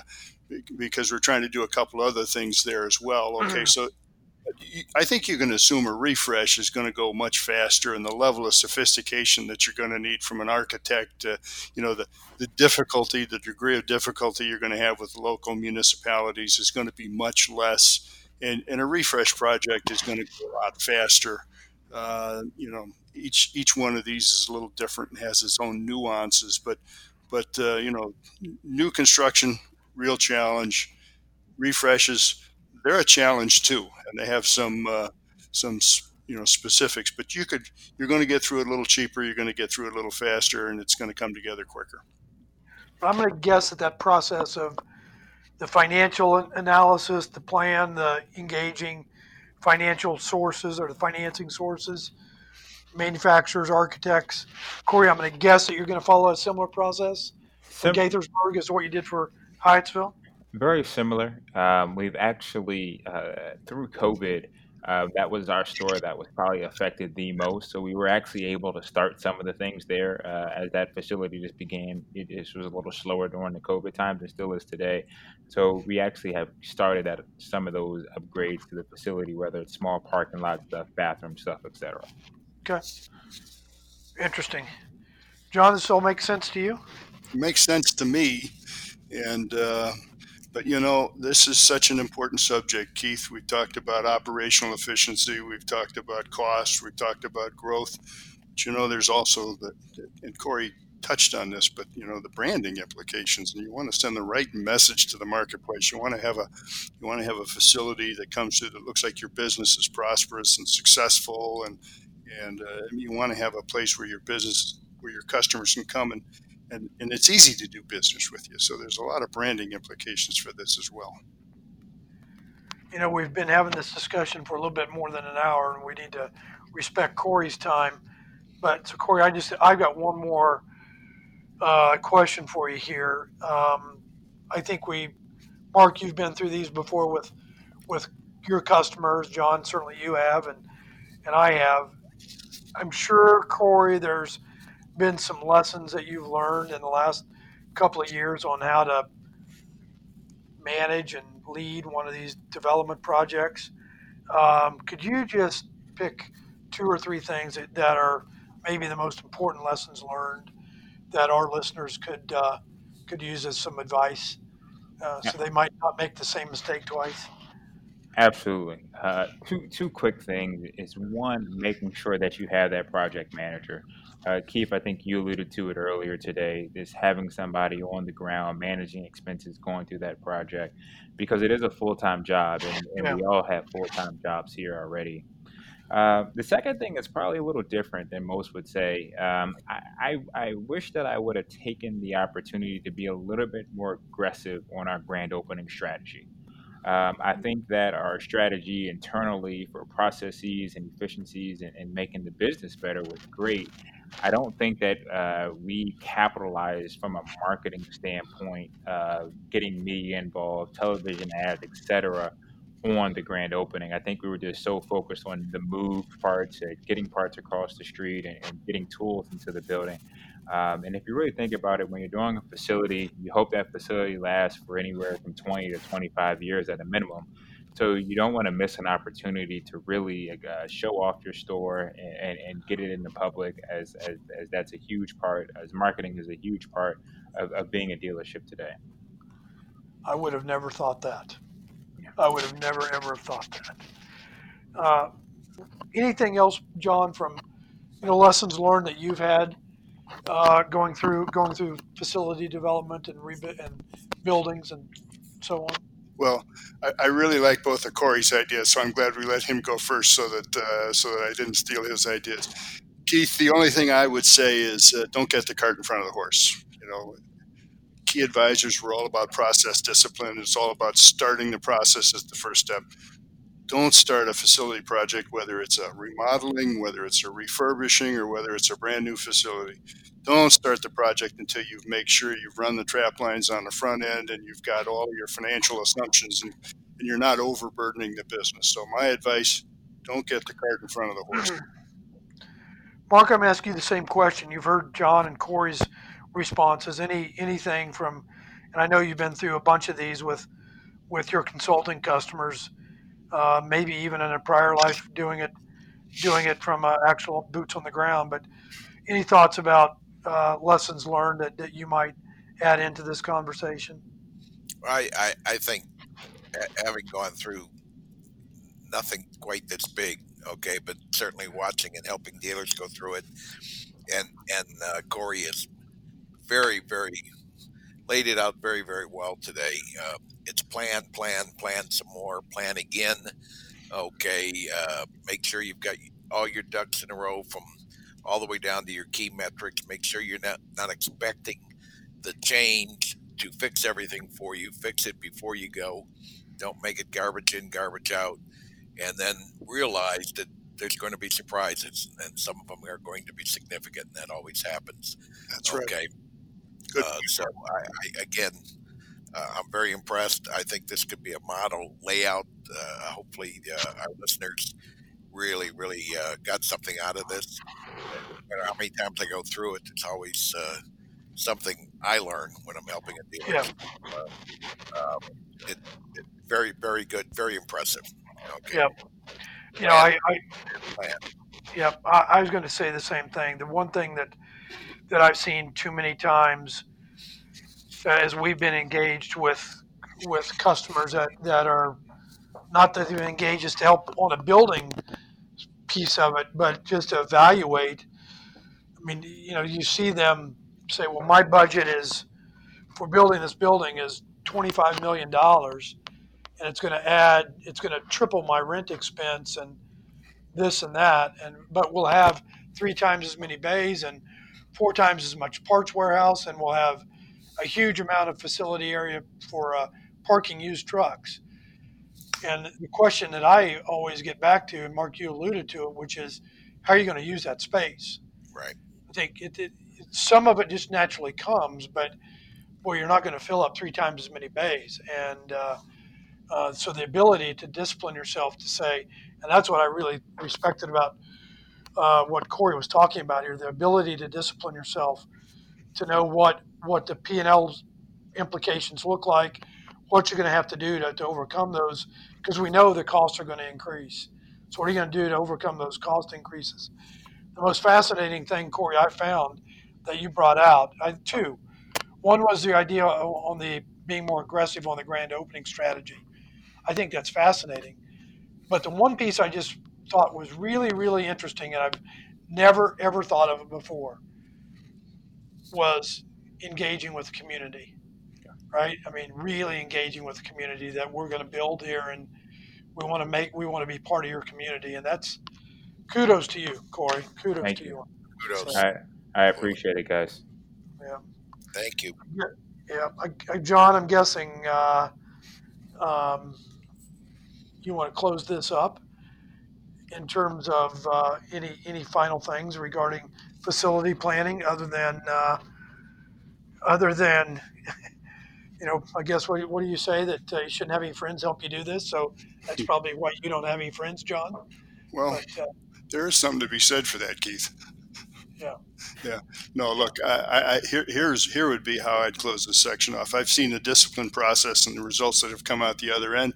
because we're trying to do a couple other things there as well. Okay, so I think you can assume a refresh is going to go much faster, and the level of sophistication that you're going to need from an architect, you know, the degree of difficulty you're going to have with local municipalities is going to be much less. And a refresh project is going to go a lot faster. You know, each one of these is a little different and has its own nuances. But you know, new construction, real challenge, refreshes, they're a challenge too, and they have some you know specifics. But you're going to get through it a little cheaper. You're going to get through it a little faster, and it's going to come together quicker. I'm going to guess that process of the financial analysis, the plan, the engaging financial sources or the financing sources, manufacturers, architects. Corey, I'm going to guess that you're going to follow a similar process in Gaithersburg as what you did for Hyattsville. Very similar. We've actually, through COVID, That was our store that was probably affected the most. So we were actually able to start some of the things there as that facility just began. It just was a little slower during the COVID times and still is today. So we actually have started at some of those upgrades to the facility, whether it's small parking lot stuff, bathroom stuff, et cetera. Okay. Interesting. John, this all makes sense to you? It makes sense to me. And, but, you know, this is such an important subject, Keith. We've talked about operational efficiency. We've talked about costs. We've talked about growth. But, you know, there's also the, and Corey touched on this, but, you know, the branding implications. And you want to send the right message to the marketplace. You want to have a, you want to have a facility that comes through that looks like your business is prosperous and successful. And you want to have a place where your business, where your customers can come and it's easy to do business with you. So there's a lot of branding implications for this as well. You know, we've been having this discussion for a little bit more than an hour, and we need to respect Corey's time. But so, Corey, I've got one more question for you here. I think Mark, you've been through these before with your customers. John, certainly you have, and I have. I'm sure, Corey, there's been some lessons that you've learned in the last couple of years on how to manage and lead one of these development projects. Could you just pick 2 or 3 things that are maybe the most important lessons learned that our listeners could use as some advice so they might not make the same mistake twice? Absolutely. Two quick things is, one, making sure that you have that project manager. Keith, I think you alluded to it earlier today, is having somebody on the ground, managing expenses, going through that project, because it is a full-time job, and we all have full-time jobs here already. The second thing is probably a little different than most would say. I wish that I would have taken the opportunity to be a little bit more aggressive on our grand opening strategy. I think that our strategy internally for processes and efficiencies and making the business better was great. I don't think that we capitalized from a marketing standpoint, getting media involved, television ads, et cetera, on the grand opening. I think we were just so focused on the move parts, getting parts across the street and getting tools into the building. And if you really think about it, when you're doing a facility, you hope that facility lasts for anywhere from 20 to 25 years at a minimum. So you don't want to miss an opportunity to really show off your store and get it in the public, as that's a huge part, as marketing is a huge part of being a dealership today. I would have never thought that. I would have never, ever thought that. Anything else, John, from lessons learned that you've had? Going through facility development and buildings and so on. Well, I really like both of Corey's ideas, so I'm glad we let him go first, so that I didn't steal his ideas. Keith, the only thing I would say is don't get the cart in front of the horse. Key Advisors were all about process discipline. It's all about starting the process as the first step. Don't start a facility project, whether it's a remodeling, whether it's a refurbishing, or whether it's a brand new facility. Don't start the project until you've made sure you've run the trap lines on the front end and you've got all your financial assumptions and you're not overburdening the business. So my advice, don't get the cart in front of the horse. Mark, I'm going to ask you the same question. You've heard John and Corey's responses. Anything from, and I know you've been through a bunch of these with your consulting customers, maybe even in a prior life doing it from actual boots on the ground. But any thoughts about lessons learned that you might add into this conversation? I think having gone through nothing quite this big, okay, but certainly watching and helping dealers go through it, and Corey has very, very laid it out very, very well today. It's plan some more, plan again. Okay, make sure you've got all your ducks in a row from all the way down to your key metrics. Make sure you're not expecting the change to fix everything for you. Fix it before you go. Don't make it garbage in, garbage out. And then realize that there's going to be surprises, and some of them are going to be significant, and that always happens. That's okay. Right. Good. So, I, again, I'm very impressed. I think this could be a model layout. Hopefully our listeners really got something out of this. No matter how many times I go through it, it's always something I learn when I'm helping a dealer. Yeah. It very, very good, very impressive. Okay. Yep. You know, I was going to say the same thing. The one thing that I've seen too many times as we've been engaged with customers that are not that they've engaged just to help on a building piece of it, but just to evaluate. I mean, you know, you see them say, well, my budget is for building this building is $25 million, and it's going to triple my rent expense and this and that, but we'll have 3 times as many bays and 4 times as much parts warehouse, and we'll have a huge amount of facility area for parking used trucks. And the question that I always get back to, and Mark, you alluded to it, which is, how are you going to use that space? Right. I think some of it just naturally comes, but boy, you're not going to fill up 3 times as many bays. And so the ability to discipline yourself to say, and that's what I really respected about what Corey was talking about here, the ability to discipline yourself to know what the P&L implications look like, what you're going to have to do to overcome those, because we know the costs are going to increase. So what are you going to do to overcome those cost increases? The most fascinating thing, Corey, I found that you brought out, two. One was the idea on the being more aggressive on the grand opening strategy. I think that's fascinating. But the one piece I just thought was really, really interesting, and I've never, ever thought of it before, was engaging with the community, right? I mean, really engaging with the community that we're going to build here, and we want to be part of your community. And that's kudos to you, Corey. Kudos Thank to you. Kudos. I appreciate it, guys. Yeah. Thank you. Yeah. John, I'm guessing you want to close this up in terms of any final things regarding facility planning other than you know, I guess what do you say that you shouldn't have any friends help you do this? So that's probably why you don't have any friends, John. Well, but, there is something to be said for that, Keith. Yeah. Yeah. No, look, here would be how I'd close this section off. I've seen the discipline process and the results that have come out the other end.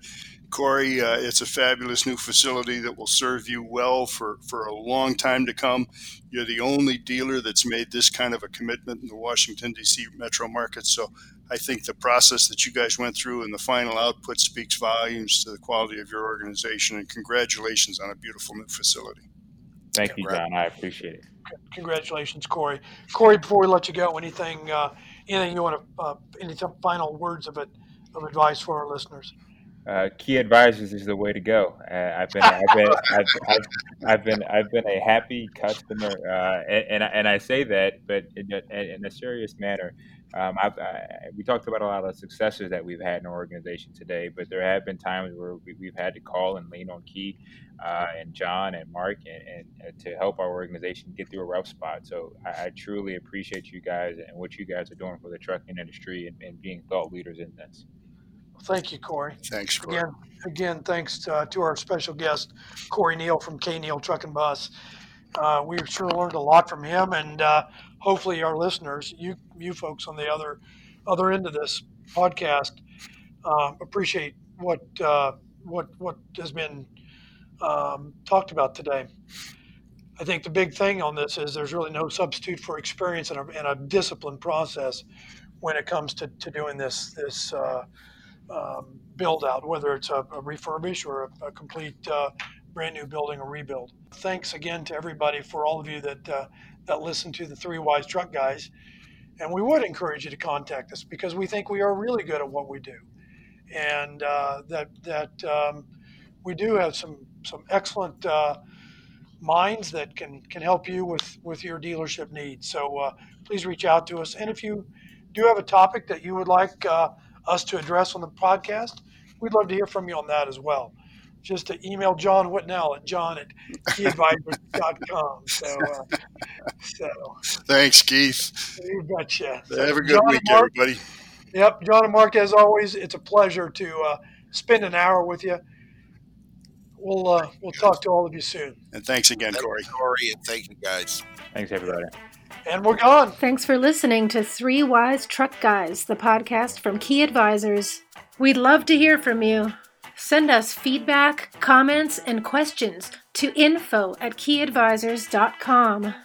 Corey, it's a fabulous new facility that will serve you well for a long time to come. You're the only dealer that's made this kind of a commitment in the Washington, D.C. metro market. So I think the process that you guys went through and the final output speaks volumes to the quality of your organization. And congratulations on a beautiful new facility. Thank you, John. I appreciate it. Congratulations, Corey. Corey, before we let you go, anything you want to, any final words of advice for our listeners? Key Advisors is the way to go. I've been a happy customer, and I say that, but in a serious manner. We talked about a lot of successes that we've had in our organization today, but there have been times where we've had to call and lean on Key and John and Mark and to help our organization get through a rough spot. So I truly appreciate you guys and what you guys are doing for the trucking industry and being thought leaders in this. Well, thank you, Corey. Thanks, Corey. Again, thanks to our special guest, Corey Neal from K Neal Truck and Bus. We sure learned a lot from him, and hopefully our listeners, you folks on the other end of this podcast, appreciate what has been talked about today. I think the big thing on this is there's really no substitute for experience and a disciplined process when it comes to doing this build out, whether it's a refurbish or a complete brand new building or rebuild. Thanks again to everybody, for all of you that listen to the Three Wise Truck Guys. And we would encourage you to contact us because we think we are really good at what we do. And that we do have some excellent minds that can help you with your dealership needs. So please reach out to us. And if you do have a topic that you would like us to address on the podcast, we'd love to hear from you on that as well. Just to email John Whitnell at john@keyadvisors.com. So. Thanks, Keith. You betcha. Have a good week, everybody. Yep, John and Mark, as always, it's a pleasure to spend an hour with you. We'll talk to all of you soon. And thanks again, Corey. Corey, and thank you guys. Thanks, everybody. And we're gone. Thanks for listening to Three Wise Truck Guys, the podcast from Key Advisors. We'd love to hear from you. Send us feedback, comments, and questions to info@keyadvisors.com.